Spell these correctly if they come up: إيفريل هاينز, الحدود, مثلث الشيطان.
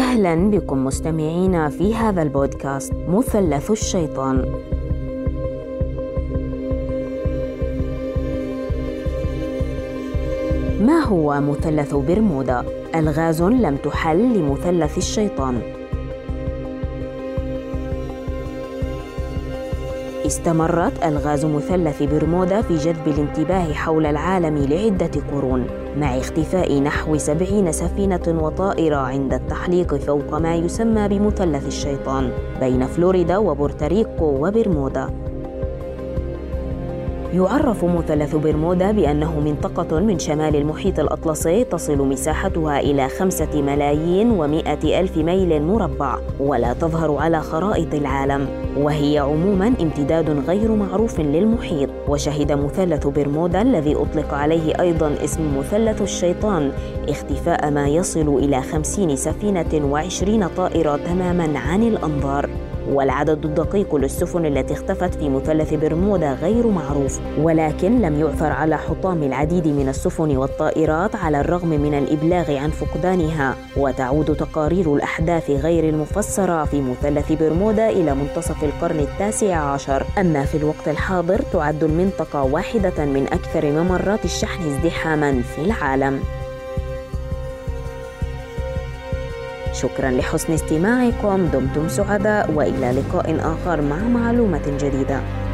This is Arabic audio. أهلا بكم مستمعينا في هذا البودكاست مثلث الشيطان. ما هو مثلث برمودا؟ ألغاز لم تحل لمثلث الشيطان. استمرت ألغاز مثلث برمودا في جذب الانتباه حول العالم لعدة قرون، مع اختفاء نحو 70 سفينة وطائرة عند التحليق فوق ما يسمى بمثلث الشيطان بين فلوريدا وبورتوريكو وبرمودا. يعرف مثلث برمودا بأنه منطقة من شمال المحيط الأطلسي تصل مساحتها إلى 5,100,000 ميل مربع، ولا تظهر على خرائط العالم، وهي عموماً امتداد غير معروف للمحيط. وشهد مثلث برمودا الذي أطلق عليه أيضاً اسم مثلث الشيطان اختفاء ما يصل إلى 50 سفينة و20 طائرة تماماً عن الأنظار، والعدد الدقيق للسفن التي اختفت في مثلث برمودا غير معروف، ولكن لم يعثر على حطام العديد من السفن والطائرات على الرغم من الإبلاغ عن فقدانها. وتعود تقارير الأحداث غير المفسرة في مثلث برمودا إلى منتصف القرن ال19. أما في الوقت الحاضر تعد المنطقة واحدة من أكثر ممرات الشحن ازدحاماً في العالم. شكراً لحسن استماعكم، دمتم سعداء، وإلى لقاء آخر مع معلومة جديدة.